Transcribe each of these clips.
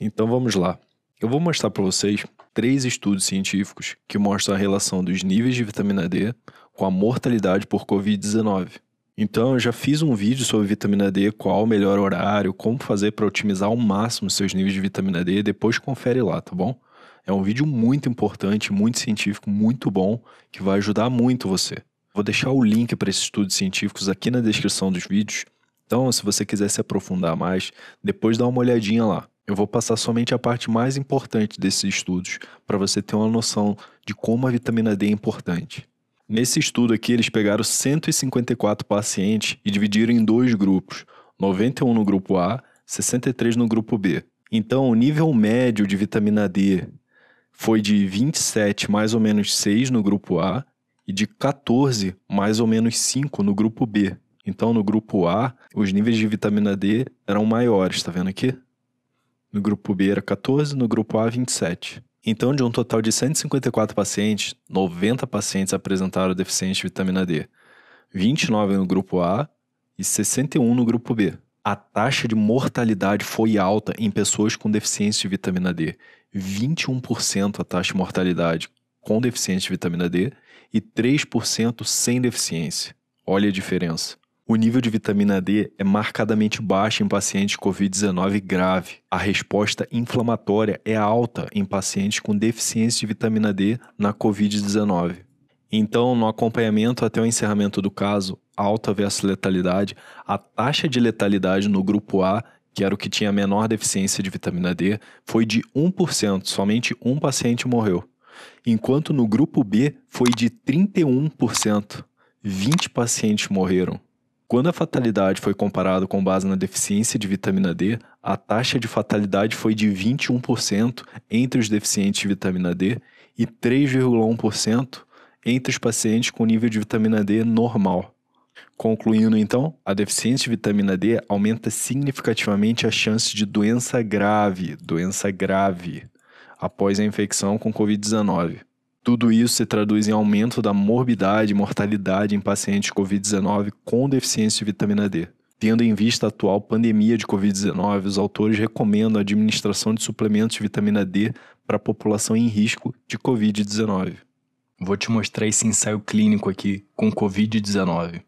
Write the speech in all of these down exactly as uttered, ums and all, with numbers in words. Então vamos lá. Eu vou mostrar para vocês três estudos científicos que mostram a relação dos níveis de vitamina D com a mortalidade por covid dezenove. Então eu já fiz um vídeo sobre vitamina D, qual o melhor horário, como fazer para otimizar ao máximo seus níveis de vitamina D, depois confere lá, tá bom? É um vídeo muito importante, muito científico, muito bom, que vai ajudar muito você. Vou deixar o link para esses estudos científicos aqui na descrição dos vídeos, então se você quiser se aprofundar mais, depois dá uma olhadinha lá. Eu vou passar somente a parte mais importante desses estudos, para você ter uma noção de como a vitamina D é importante. Nesse estudo aqui, eles pegaram cento e cinquenta e quatro pacientes e dividiram em dois grupos, noventa e um no grupo A, sessenta e três no grupo B. Então, o nível médio de vitamina D foi de vinte e sete, mais ou menos seis no grupo A, e de quatorze, mais ou menos cinco no grupo B. Então, no grupo A, os níveis de vitamina D eram maiores, tá vendo aqui? No grupo B era quatorze, no grupo A vinte e sete. Então, de um total de cento e cinquenta e quatro pacientes, noventa pacientes apresentaram deficiência de vitamina D, vinte e nove no grupo A e sessenta e um no grupo B. A taxa de mortalidade foi alta em pessoas com deficiência de vitamina D, vinte e um por cento a taxa de mortalidade com deficiência de vitamina D e três por cento sem deficiência. Olha a diferença. O nível de vitamina D é marcadamente baixo em pacientes com covid dezenove grave. A resposta inflamatória é alta em pacientes com deficiência de vitamina D na covid dezenove. Então, no acompanhamento até o encerramento do caso, alta versus letalidade, a taxa de letalidade no grupo A, que era o que tinha menor deficiência de vitamina D, foi de um por cento, somente um paciente morreu. Enquanto no grupo B foi de trinta e um por cento, vinte pacientes morreram. Quando a fatalidade foi comparada com base na deficiência de vitamina D, a taxa de fatalidade foi de vinte e um por cento entre os deficientes de vitamina D e três vírgula um por cento entre os pacientes com nível de vitamina D normal. Concluindo então, a deficiência de vitamina D aumenta significativamente a chance de doença grave, doença grave, após a infecção com covid dezenove. Tudo isso se traduz em aumento da morbidade e mortalidade em pacientes covid dezenove com deficiência de vitamina D. Tendo em vista a atual pandemia de covid dezenove, os autores recomendam a administração de suplementos de vitamina D para a população em risco de covid dezenove. Vou te mostrar esse ensaio clínico aqui com covid dezenove.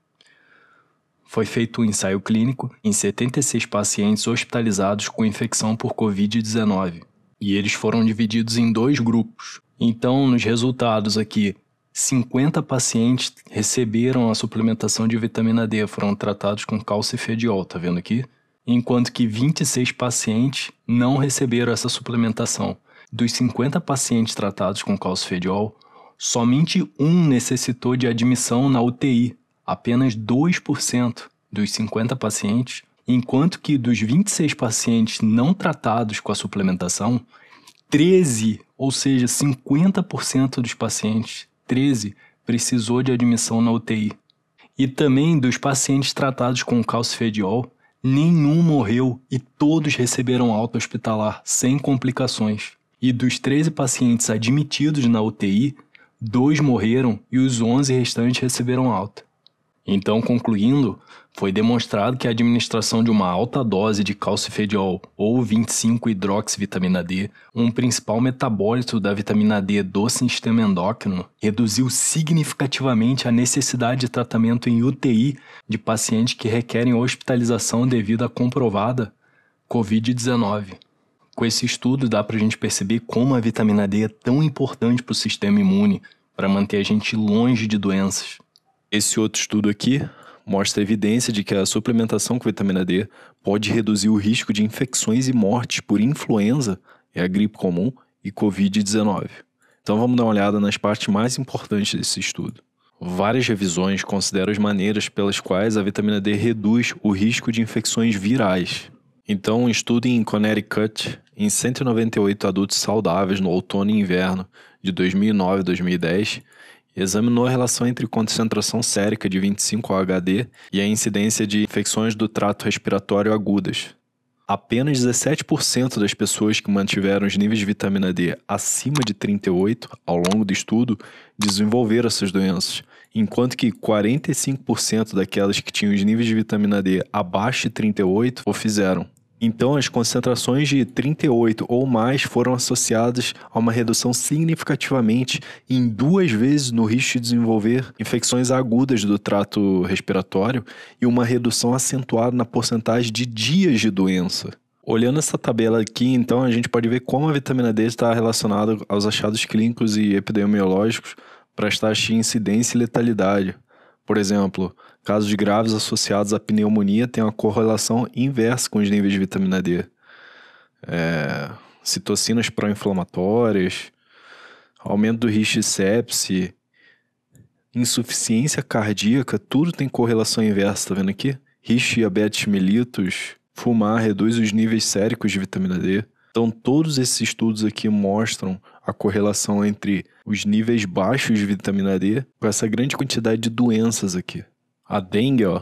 Foi feito um ensaio clínico em setenta e seis pacientes hospitalizados com infecção por covid dezenove. E eles foram divididos em dois grupos. Então, nos resultados aqui, cinquenta pacientes receberam a suplementação de vitamina D, foram tratados com calcifediol, tá vendo aqui? Enquanto que vinte e seis pacientes não receberam essa suplementação. Dos cinquenta pacientes tratados com calcifediol, somente um necessitou de admissão na U T I, apenas dois por cento dos cinquenta pacientes, enquanto que dos vinte e seis pacientes não tratados com a suplementação, treze, ou seja, cinquenta por cento dos pacientes, treze, precisou de admissão na U T I. E também dos pacientes tratados com calcifediol, nenhum morreu e todos receberam alta hospitalar sem complicações. E dos treze pacientes admitidos na U T I, dois morreram e os onze restantes receberam alta. Então, concluindo, foi demonstrado que a administração de uma alta dose de calcifediol ou vinte e cinco hidroxivitamina D, um principal metabólito da vitamina D do sistema endócrino, reduziu significativamente a necessidade de tratamento em U T I de pacientes que requerem hospitalização devido à comprovada covid dezenove. Com esse estudo, dá para a gente perceber como a vitamina D é tão importante para o sistema imune, para manter a gente longe de doenças. Esse outro estudo aqui mostra a evidência de que a suplementação com vitamina D pode reduzir o risco de infecções e mortes por influenza, é a gripe comum, e covid dezenove. Então vamos dar uma olhada nas partes mais importantes desse estudo. Várias revisões consideram as maneiras pelas quais a vitamina D reduz o risco de infecções virais. Então, um estudo em Connecticut, em cento e noventa e oito adultos saudáveis no outono e inverno de dois mil e nove a dois mil e dez, examinou a relação entre concentração sérica de vinte e cinco H D e a incidência de infecções do trato respiratório agudas. Apenas dezessete por cento das pessoas que mantiveram os níveis de vitamina D acima de trinta e oito ao longo do estudo desenvolveram essas doenças, enquanto que quarenta e cinco por cento daquelas que tinham os níveis de vitamina D abaixo de trinta e oito o fizeram. Então, as concentrações de trinta e oito ou mais foram associadas a uma redução significativamente em duas vezes no risco de desenvolver infecções agudas do trato respiratório e uma redução acentuada na porcentagem de dias de doença. Olhando essa tabela aqui, então, a gente pode ver como a vitamina D está relacionada aos achados clínicos e epidemiológicos para as taxas de incidência e letalidade. Por exemplo, casos graves associados à pneumonia têm uma correlação inversa com os níveis de vitamina D. É, citocinas pró-inflamatórias, aumento do risco de sepse, insuficiência cardíaca, tudo tem correlação inversa, tá vendo aqui? Risco de diabetes mellitus, fumar reduz os níveis séricos de vitamina D. Então, todos esses estudos aqui mostram a correlação entre os níveis baixos de vitamina D com essa grande quantidade de doenças aqui. A dengue, ó,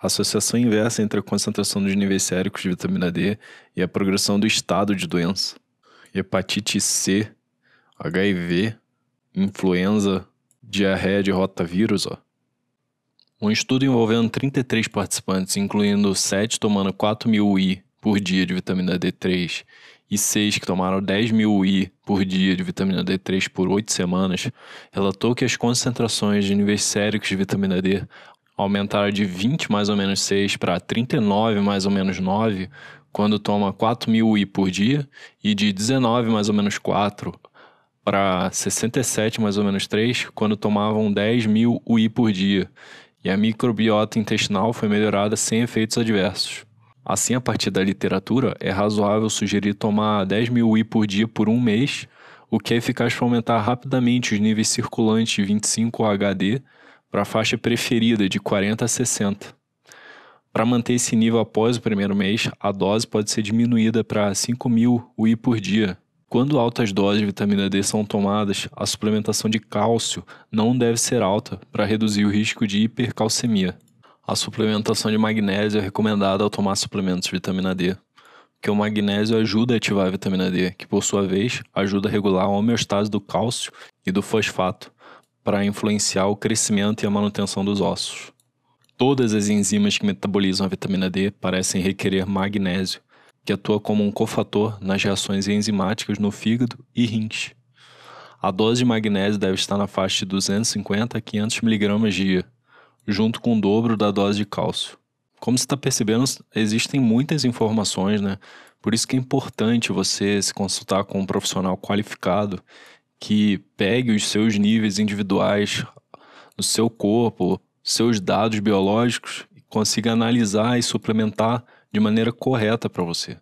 a associação inversa entre a concentração dos níveis séricos de vitamina D e a progressão do estado de doença. Hepatite C, H I V, influenza, diarreia de rotavírus, ó. Um estudo envolvendo trinta e três participantes, incluindo sete tomando quatro mil I por dia de vitamina D três e seis que tomaram dez mil I por dia de vitamina D três por oito semanas, relatou que as concentrações de níveis séricos de vitamina D aumentaram de vinte mais ou menos seis para trinta e nove mais ou menos nove quando toma quatro mil I por dia e de dezenove mais ou menos quatro para sessenta e sete mais ou menos três quando tomavam dez mil I por dia, e a microbiota intestinal foi melhorada sem efeitos adversos. Assim, a partir da literatura, é razoável sugerir tomar dez mil I por dia por um mês, o que é eficaz para aumentar rapidamente os níveis circulantes de vinte e cinco H D para a faixa preferida de quarenta a sessenta. Para manter esse nível após o primeiro mês, a dose pode ser diminuída para cinco mil I por dia. Quando altas doses de vitamina D são tomadas, a suplementação de cálcio não deve ser alta para reduzir o risco de hipercalcemia. A suplementação de magnésio é recomendada ao tomar suplementos de vitamina D, porque o magnésio ajuda a ativar a vitamina D, que por sua vez ajuda a regular a homeostase do cálcio e do fosfato, para influenciar o crescimento e a manutenção dos ossos. Todas as enzimas que metabolizam a vitamina D parecem requerer magnésio, que atua como um cofator nas reações enzimáticas no fígado e rins. A dose de magnésio deve estar na faixa de duzentos e cinquenta a quinhentos miligramas dia, junto com o dobro da dose de cálcio. Como você está percebendo, existem muitas informações, né? Por isso que é importante você se consultar com um profissional qualificado que pegue os seus níveis individuais no seu corpo, seus dados biológicos, e consiga analisar e suplementar de maneira correta para você.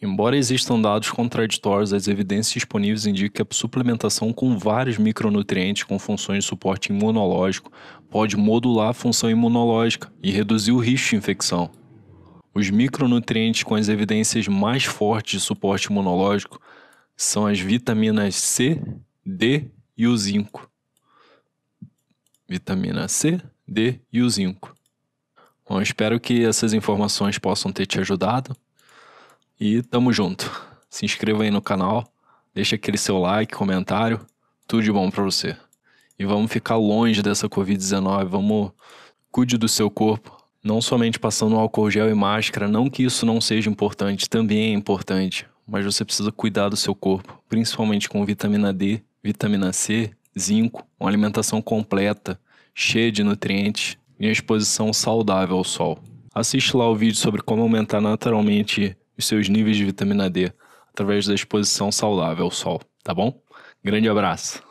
Embora existam dados contraditórios, as evidências disponíveis indicam que a suplementação com vários micronutrientes com funções de suporte imunológico pode modular a função imunológica e reduzir o risco de infecção. Os micronutrientes com as evidências mais fortes de suporte imunológico são as vitaminas C, D e o zinco. Vitamina C, D e o zinco. Bom, espero que essas informações possam ter te ajudado e tamo junto. Se inscreva aí no canal, deixa aquele seu like, comentário, tudo de bom pra você. E vamos ficar longe dessa covid dezenove, vamos, cuide do seu corpo, não somente passando álcool gel e máscara, não que isso não seja importante, também é importante, mas você precisa cuidar do seu corpo, principalmente com vitamina D, vitamina C, zinco, uma alimentação completa, cheia de nutrientes e a exposição saudável ao sol. Assiste lá o vídeo sobre como aumentar naturalmente os seus níveis de vitamina D através da exposição saudável ao sol, tá bom? Grande abraço!